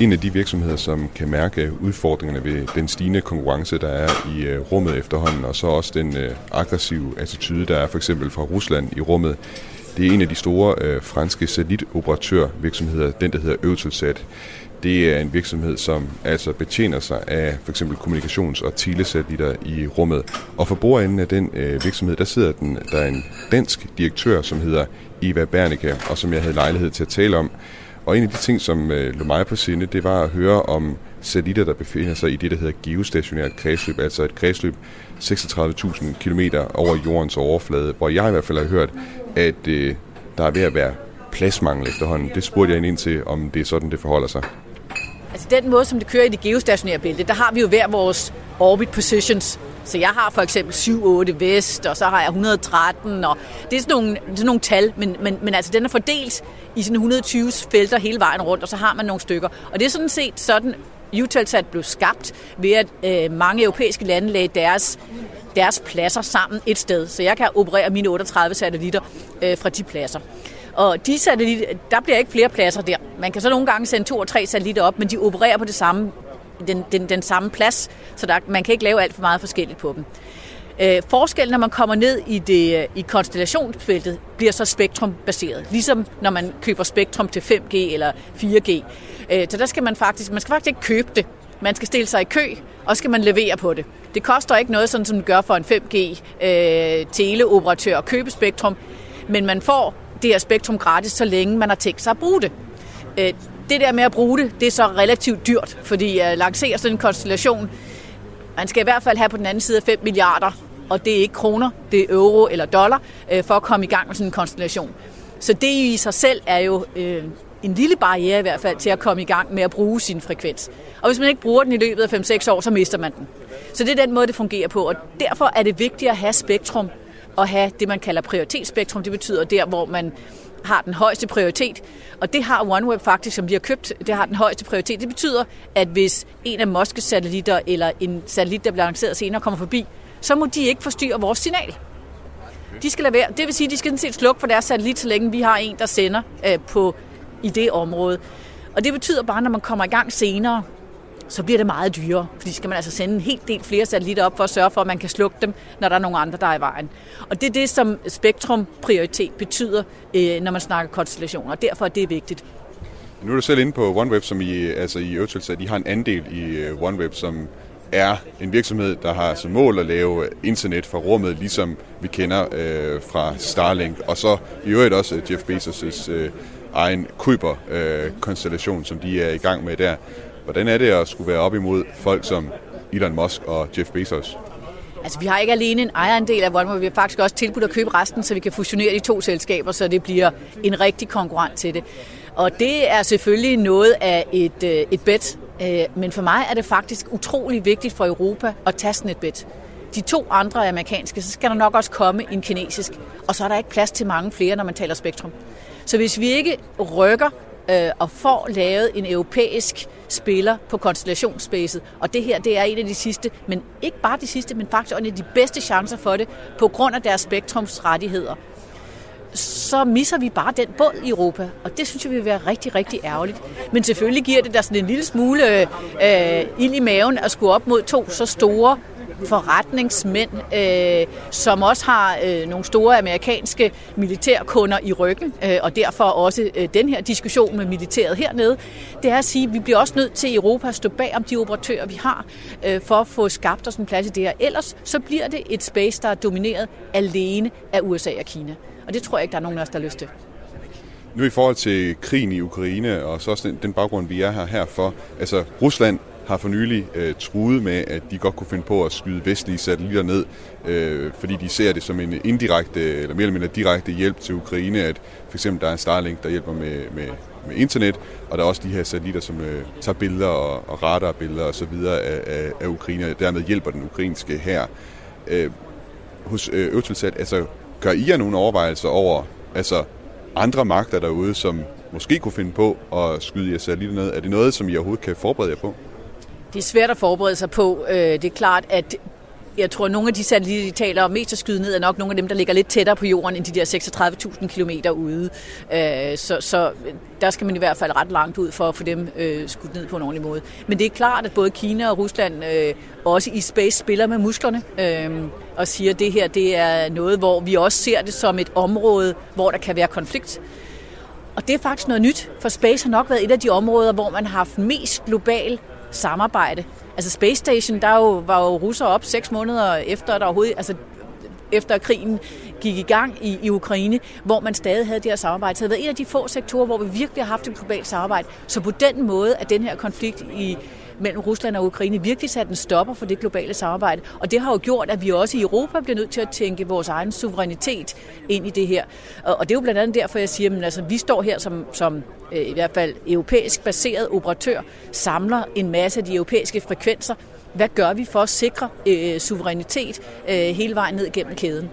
En af de virksomheder, som kan mærke udfordringerne ved den stigende konkurrence, der er i rummet efterhånden, og så også den aggressive attitude, der er for eksempel fra Rusland i rummet, det er en af de store franske satellitoperatørvirksomheder, den der hedder Eutelsat. Det er en virksomhed, som altså betjener sig af for eksempel kommunikations- og telesatellitter i rummet. Og for bordenden af den virksomhed, der er en dansk direktør, som hedder Eva Berneke, og som jeg havde lejlighed til at tale om. Og en af de ting, som lå mig på sinde, det var at høre om satellitter, der befinder sig i det, der hedder geostationært kredsløb, altså et kredsløb 36.000 km over jordens overflade, hvor jeg i hvert fald har hørt, at der er ved at være pladsmangel efterhånden. Det spurgte jeg ind til, om det er sådan, det forholder sig. Altså den måde, som det kører i det geostationære bælte, der har vi jo hver vores orbit positions. Så jeg har for eksempel 7-8 vest, og så har jeg 113, og det er sådan nogle tal, men altså den er fordelt i sådan 120 felter hele vejen rundt, og så har man nogle stykker. Og det er sådan set sådan, Eutelsat blev skabt ved, at mange europæiske lande lagde deres pladser sammen et sted. Så jeg kan operere mine 38 satellitter fra de pladser. Og de satellitter, der bliver ikke flere pladser der. Man kan så nogle gange sende 2 og 3 satellitter op, men de opererer på det samme, den samme plads, så man kan ikke lave alt for meget forskelligt på dem. Forskellen, når man kommer ned i konstellationsfeltet, bliver så spektrumbaseret. Ligesom når man køber spektrum til 5G eller 4G. Så der skal man skal faktisk ikke købe det. Man skal stille sig i kø, og skal man levere på det. Det koster ikke noget, sådan som det gør for en 5G-teleoperatør at købe spektrum, men man får det her spektrum gratis, så længe man har tænkt sig at bruge det. Det der med at bruge det, det er så relativt dyrt, fordi at lancere sådan en konstellation, man skal i hvert fald have på den anden side 5 milliarder, og det er ikke kroner, det er euro eller dollar, for at komme i gang med sådan en konstellation. Så det i sig selv er jo en lille barriere i hvert fald til at komme i gang med at bruge sin frekvens. Og hvis man ikke bruger den i løbet af 5-6 år, så mister man den. Så det er den måde, det fungerer på, og derfor er det vigtigt at have spektrum, og have det, man kalder prioritetsspektrum. Det betyder der, hvor man har den højeste prioritet. Og det har OneWeb faktisk, som de har købt, det har den højeste prioritet. Det betyder, at hvis en af Musks satellitter eller en satellit, der bliver lanceret senere, kommer forbi, så må de ikke forstyrre vores signal. De skal lade være. Det vil sige, at de skal sådan set slukke for deres satellit, så længe vi har en, der sender i det område. Og det betyder bare, at når man kommer i gang senere, så bliver det meget dyrere, fordi skal man altså sende en hel del flere satellitter op for at sørge for, at man kan slukke dem, når der er nogle andre, der er i vejen. Og det er det, som spektrumprioritet betyder, når man snakker konstellationer, og derfor er det vigtigt. Nu er du selv inde på OneWeb, som i Eutelsat, de har en andel i OneWeb, som er en virksomhed, der har som mål at lave internet fra rummet, ligesom vi kender fra Starlink, og så i øvrigt også Jeff Bezos' egen Kuiper-konstellation, som de er i gang med der. Hvordan er det at skulle være op imod folk som Elon Musk og Jeff Bezos? Altså, vi har ikke alene en ejerandel af OneWeb, vi har faktisk også tilbudt at købe resten, så vi kan fusionere de to selskaber, så det bliver en rigtig konkurrent til det. Og det er selvfølgelig noget af et bet, men for mig er det faktisk utrolig vigtigt for Europa at tage sådan et bet. De 2 andre amerikanske, så skal der nok også komme en kinesisk, og så er der ikke plads til mange flere, når man taler spektrum. Så hvis vi ikke rykker og får lavet en europæisk spiller på konstellationsspacet. Og det her, det er en af de sidste, men ikke bare de sidste, men faktisk en af de bedste chancer for det, på grund af deres spektrumsrettigheder. Så misser vi bare den båd i Europa, og det synes jeg vil være rigtig, rigtig ærgerligt. Men selvfølgelig giver det der sådan en lille smule ild i maven at skulle op mod 2 så store forretningsmænd, som også har nogle store amerikanske militærkunder i ryggen, og derfor også den her diskussion med militæret hernede, det er at sige, at vi bliver også nødt til i Europa at stå bag om de operatører, vi har, for at få skabt os en plads i det her. Ellers så bliver det et space, der er domineret alene af USA og Kina. Og det tror jeg ikke, der er nogen af os, der har lyst til. Nu i forhold til krigen i Ukraine, og så også den baggrund, vi er her for, altså Rusland har for nylig truet med, at de godt kunne finde på at skyde vestlige satellitter ned, fordi de ser det som en indirekte, eller mere eller mindre direkte hjælp til Ukraine, at for eksempel der er en Starlink, der hjælper med internet, og der er også de her satellitter, som tager billeder og radarbilleder osv. af Ukraine, og dermed hjælper den ukrainske hær. Hos Eutelsat, altså gør I jer nogle overvejelser over altså andre magter derude, som måske kunne finde på at skyde jer satellitter ned? Er det noget, som I overhovedet kan forberede jer på? Det er svært at forberede sig på. Det er klart, at jeg tror, at nogle af de satellitter, de taler om mest at skyde ned, er nok nogle af dem, der ligger lidt tættere på jorden, end de der 36.000 kilometer ude. Så der skal man i hvert fald ret langt ud for at få dem skudt ned på en ordentlig måde. Men det er klart, at både Kina og Rusland også i space spiller med musklerne og siger, at det her det er noget, hvor vi også ser det som et område, hvor der kan være konflikt. Og det er faktisk noget nyt, for space har nok været et af de områder, hvor man har haft mest global samarbejde. Altså Space Station, var jo russere op 6 måneder efter, efter krigen gik i gang i Ukraine, hvor man stadig havde det her samarbejde. Så det har været en af de få sektorer, hvor vi virkelig har haft et globalt samarbejde. Så på den måde er den her konflikt mellem Rusland og Ukraine virkelig sat en stopper for det globale samarbejde. Og det har jo gjort, at vi også i Europa bliver nødt til at tænke vores egen suverænitet ind i det her. Og det er jo blandt andet derfor, jeg siger, at vi står her som i hvert fald europæisk baseret operatør, samler en masse af de europæiske frekvenser. Hvad gør vi for at sikre suverænitet hele vejen ned gennem kæden?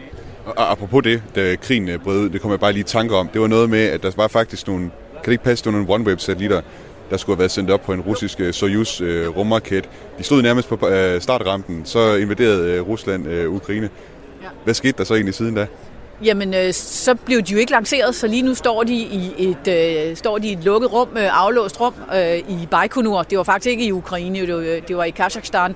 Og apropos det, da krigen brød ud, det kom jeg bare lige i tanke om. Det var noget med, at der var faktisk nogle, kan det ikke passe, der var nogle OneWeb-satellitter, der skulle have været sendt op på en russisk Soyuz rumraket. De stod nærmest på startrampen, så invaderede Rusland Ukraine. Hvad skete der så egentlig siden da? Jamen, så blev de jo ikke lanceret, så lige nu står de i et lukket rum, aflåst rum i Baikonur. Det var faktisk ikke i Ukraine, det var i Kasakhstan.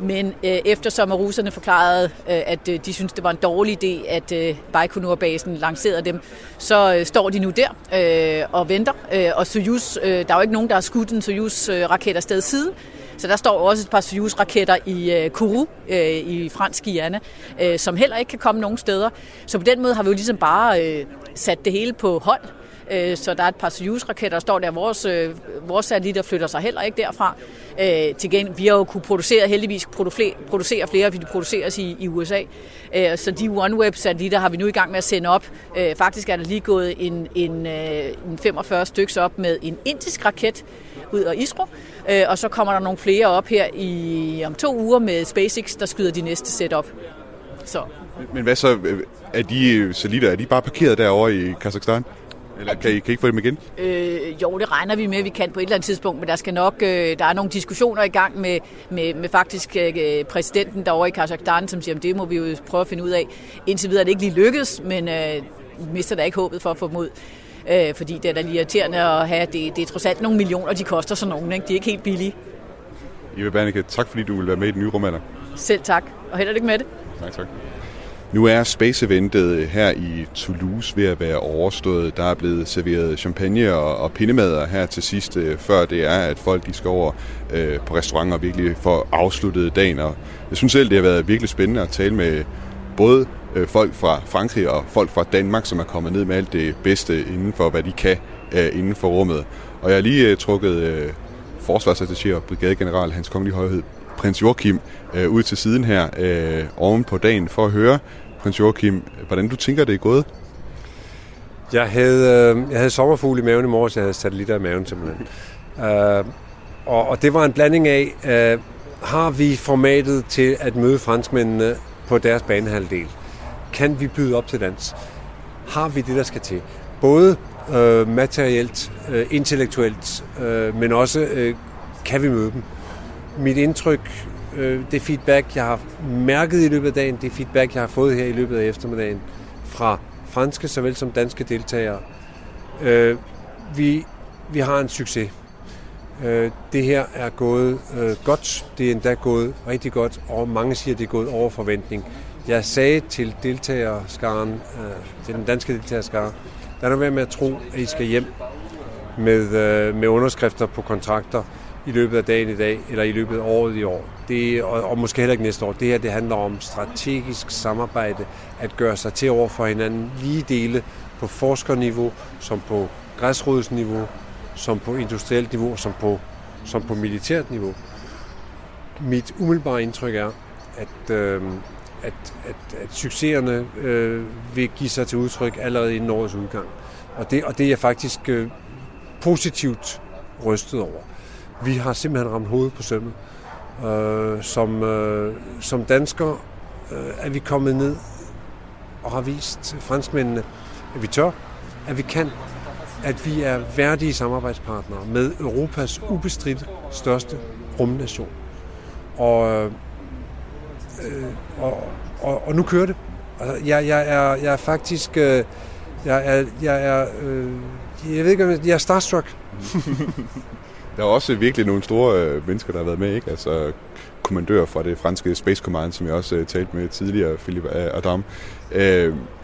Men eftersom russerne forklarede, at de syntes, det var en dårlig idé, at Baikonur-basen lancerede dem, så står de nu der og venter. Og Soyuz, der er jo ikke nogen, der har skudt en Soyuz-raket afsted siden. Så der står også et par Soyuz-raketter i Kourou i fransk Guyana, som heller ikke kan komme nogen steder. Så på den måde har vi jo ligesom bare sat det hele på hold. Så der er et par Soyuz-raketter, der står der. Vores satellitter flytter sig heller ikke derfra. Til gengæld, vi har jo kunne heldigvis producere flere, fordi de produceres i USA. Så de OneWeb-satellitter har vi nu i gang med at sende op. Faktisk er der lige gået en 45 stykker op med en indisk raket ud af ISRO. Og så kommer der nogle flere op her om 2 uger med SpaceX, der skyder de næste sæt op. Så. Men hvad så? Er de satellitter, er de bare parkeret derovre i Kasakhstan? Eller kan I ikke få dem igen? Jo, det regner vi med, vi kan på et eller andet tidspunkt, men der skal nok, der er nogle diskussioner i gang med faktisk præsidenten derovre i Kasakhstan, som siger, at det må vi jo prøve at finde ud af. Indtil videre er det ikke lige lykkes, men mister da ikke håbet for at få dem ud. Fordi det er da lige irriterende at have, det er trods alt nogle millioner, de koster sådan nogle, ikke? De er ikke helt billige. Eva Berneke, tak fordi du ville være med i den nye rumalder. Selv tak, og held og lykke med det. Tak. Nu er space-eventet her i Toulouse ved at være overstået. Der er blevet serveret champagne og pindemader her til sidst, før det er, at folk de skal over på restauranter virkelig får afsluttet dagen. Og jeg synes selv, det har været virkelig spændende at tale med både folk fra Frankrig og folk fra Danmark, som er kommet ned med alt det bedste inden for, hvad de kan inden for rummet. Og jeg har lige trukket forsvarsattaché og brigadegeneral Hans Kongelige Højhed Prins Joachim ud til siden her oven på dagen for at høre, Prins Joachim, hvordan du tænker, det er gået? Jeg havde sommerfugle i maven i morges, jeg havde satellitter i maven simpelthen. Og det var en blanding af, har vi formatet til at møde franskmændene på deres banehalvdel? Kan vi byde op til dans? Har vi det, der skal til? Både materielt, intellektuelt, men også kan vi møde dem? Mit indtryk, det feedback, jeg har mærket i løbet af dagen, det feedback, jeg har fået her i løbet af eftermiddagen fra franske såvel som danske deltagere, vi har en succes. Det her er gået godt, det er endda gået rigtig godt, og mange siger, det er gået over forventning. Jeg sagde til deltagerskaren, til den danske deltagerskare, lad nu være med at tro, at I skal hjem med underskrifter på kontrakter, i løbet af dagen i dag, eller i løbet af året i år. Og måske heller ikke næste år. Det her, det handler om strategisk samarbejde, at gøre sig til over for hinanden, lige dele på forskerniveau, som på græsrodsniveau, som på industrielt niveau, som på militært niveau. Mit umiddelbare indtryk er, at succeserne vil give sig til udtryk allerede inden årets udgang. Og det er jeg faktisk positivt rystet over. Vi har simpelthen ramt hovedet på sømmet. Som danskere er vi kommet ned og har vist franskmændene, at vi tør, at vi kan, at vi er værdige samarbejdspartnere med Europas ubestridt største rumnation. Og nu kører det. Jeg er starstruck. Der er også virkelig nogle store mennesker, der har været med, ikke? Altså kommandør fra det franske Space Command, som jeg også talte med tidligere, Philippe Adam.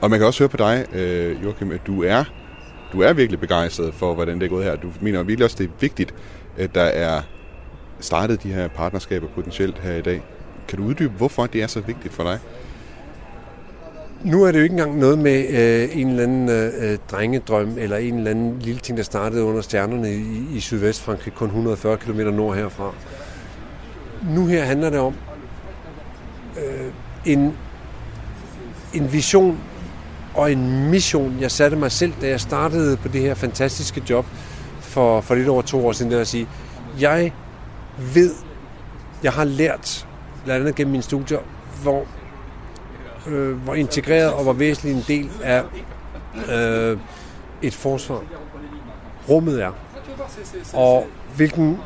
Og man kan også høre på dig, Joachim, at du er virkelig begejstret for, hvordan det er gået her. Du mener virkelig også, det er vigtigt, at der er startet de her partnerskaber potentielt her i dag. Kan du uddybe, hvorfor det er så vigtigt for dig? Nu er det jo ikke engang noget med en eller anden drengedrøm, eller en eller anden lille ting, der startede under stjernerne i Sydvestfrankrig, kun 140 km nord herfra. Nu her handler det om en vision og en mission, jeg satte mig selv, da jeg startede på det her fantastiske job for lidt over 2 år siden, der at sige, jeg ved, jeg har lært, blandt andet gennem mine studier, hvor integreret og hvor væsentlig en del af et forsvar rummet er, og hvilken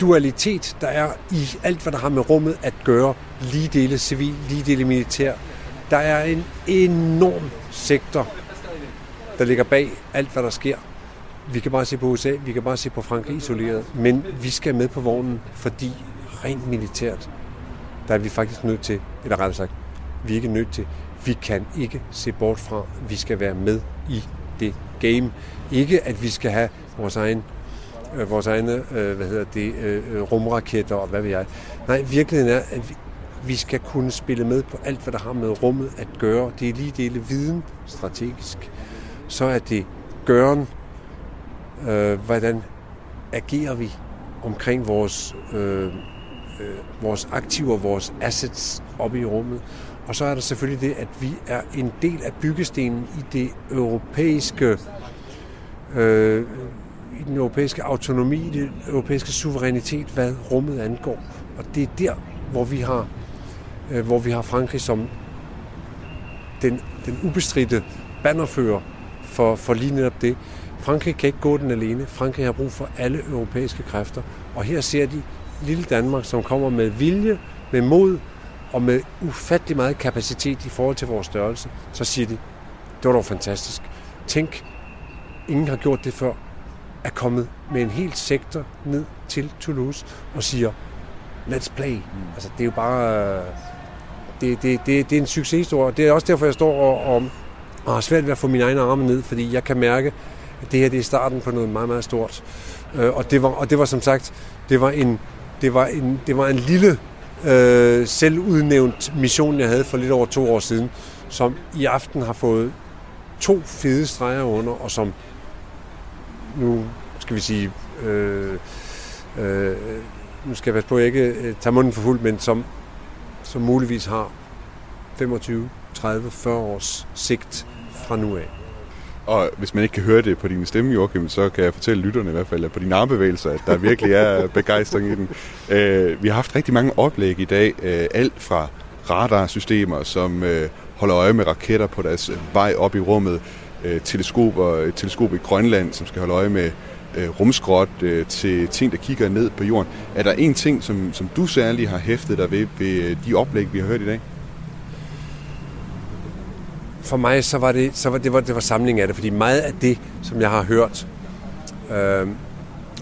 dualitet der er i alt, hvad der har med rummet at gøre, lige dele civil, lige dele militær. Der er en enorm sektor, der ligger bag alt, hvad der sker. Vi kan bare se på USA, vi kan bare se på Frankrig isoleret, men vi skal med på vognen, fordi rent militært, der er vi faktisk nødt til, eller rettere sagt, vi er ikke nødt til, vi kan ikke se bort fra, vi skal være med i det game. Ikke at vi skal have vores egne rumraketter og hvad ved jeg. Nej, virkeligheden er, at vi skal kunne spille med på alt, hvad der har med rummet at gøre. Det er lige dele viden strategisk. Så er det gøren, hvordan agerer vi omkring vores aktiver, vores assets oppe i rummet. Og så er der selvfølgelig det, at vi er en del af byggestenen i det europæiske i den europæiske autonomi, den europæiske suverænitet, hvad rummet angår. Og det er der, hvor vi har, Frankrig som den ubestridte bannerfører for lige netop det. Frankrig kan ikke gå den alene. Frankrig har brug for alle europæiske kræfter. Og her ser de lille Danmark, som kommer med vilje, med mod og med ufattelig meget kapacitet i forhold til vores størrelse. Så siger de, det var dog fantastisk. Tænk, ingen har gjort det før. Er kommet med en hel sektor ned til Toulouse og siger, let's play. Altså, det er jo bare... Det er en succeshistorie, og det er også derfor, jeg står og har svært ved at få mine egne arme ned, fordi jeg kan mærke, at det her det er starten på noget meget, meget stort. Og det var som sagt, det var en lille selvudnævnt mission, jeg havde for lidt over 2 år siden, som i aften har fået 2 fede streger under, og som nu skal vi sige, nu skal jeg passe på, at jeg ikke tager munden for fuld, men som muligvis har 25, 30, 40 års sigt fra nu af. Og hvis man ikke kan høre det på din stemme, Joachim, så kan jeg fortælle lytterne i hvert fald, at på dine armbevægelser, at der virkelig er begejstring i den. Vi har haft rigtig mange oplæg i dag, alt fra radarsystemer, som holder øje med raketter på deres vej op i rummet, et teleskop i Grønland, som skal holde øje med rumskrot, til ting, der kigger ned på jorden. Er der en ting, som du særlig har hæftet dig ved de oplæg, vi har hørt i dag? For mig så var det samling af det, fordi meget af det, som jeg har hørt,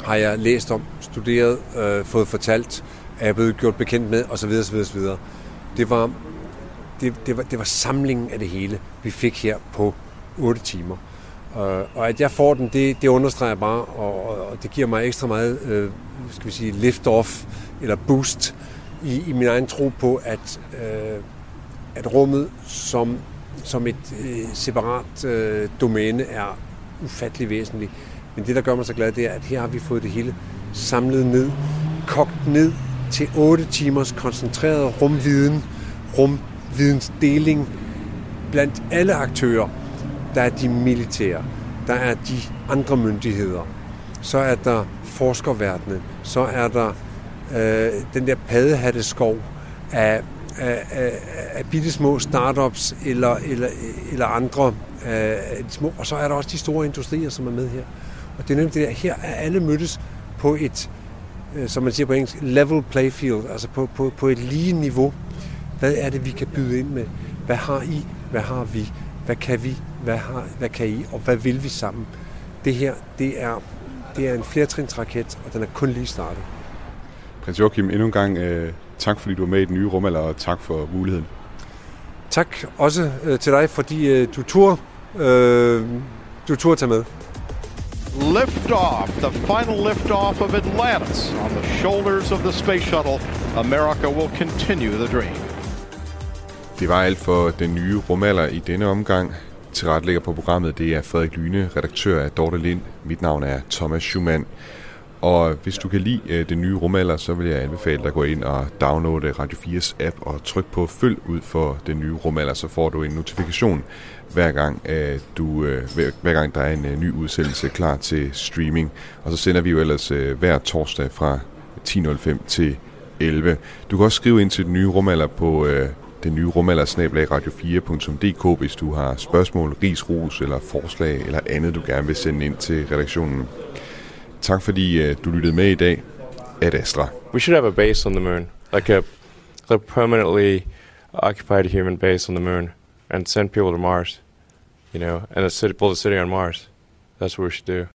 har jeg læst om, studeret, fået fortalt, er jeg blevet gjort bekendt med, og så videre, så videre, så videre. Det var samlingen af det hele, vi fik her på 8 timer. Og at jeg får den, det understreger bare, og det giver mig ekstra meget, skal vi sige, lift-off eller boost i min egen tro på, at rummet som et separat domæne er ufattelig væsentligt. Men det, der gør mig så glad, det er, at her har vi fået det hele samlet ned, kogt ned til 8 timers koncentreret rumvidensdeling blandt alle aktører. Der er de militære, der er de andre myndigheder, så er der forskerverdenen, så er der den der paddehatteskov af af bittesmå startups eller andre små. Og så er der også de store industrier, som er med her. Og det er nemlig det der, her er alle mødtes på et, som man siger på engelsk, level playfield, altså på et lige niveau. Hvad er det, vi kan byde ind med? Hvad har I? Hvad har vi? Hvad kan vi? Hvad kan I? Og hvad vil vi sammen? Det her, det er en flertrinsraket, og den er kun lige startet. Prins Joachim, endnu en gang tak, fordi du var med i den nye rumalder, og tak for muligheden. Tak også til dig, fordi du turde tage med. Liftoff, the final liftoff of Atlantis on the shoulders of the space shuttle. America will continue the dream. Det var alt for den nye rumalder i denne omgang. Tilrettelægger på programmet, det er Frederik Lyne, redaktør af Dorte Lind. Mit navn er Thomas Schumann. Og hvis du kan lide den nye rumalder, så vil jeg anbefale dig at gå ind og downloade Radio 4's app og tryk på følg ud for den nye rumalder, så får du en notifikation hver gang der er en ny udsendelse klar til streaming. Og så sender vi jo ellers hver torsdag fra 10.05 til 11. Du kan også skrive ind til den nye rumalder på den nye rumalder@radio4.dk, hvis du har spørgsmål, ris, ros eller forslag eller andet, du gerne vil sende ind til redaktionen. Tak fordi du lyttede med i dag. Ad Astra. We should have a base on the moon, like a permanently occupied human base on the moon, and send people to Mars, you know, and build a city on Mars. That's what we should do.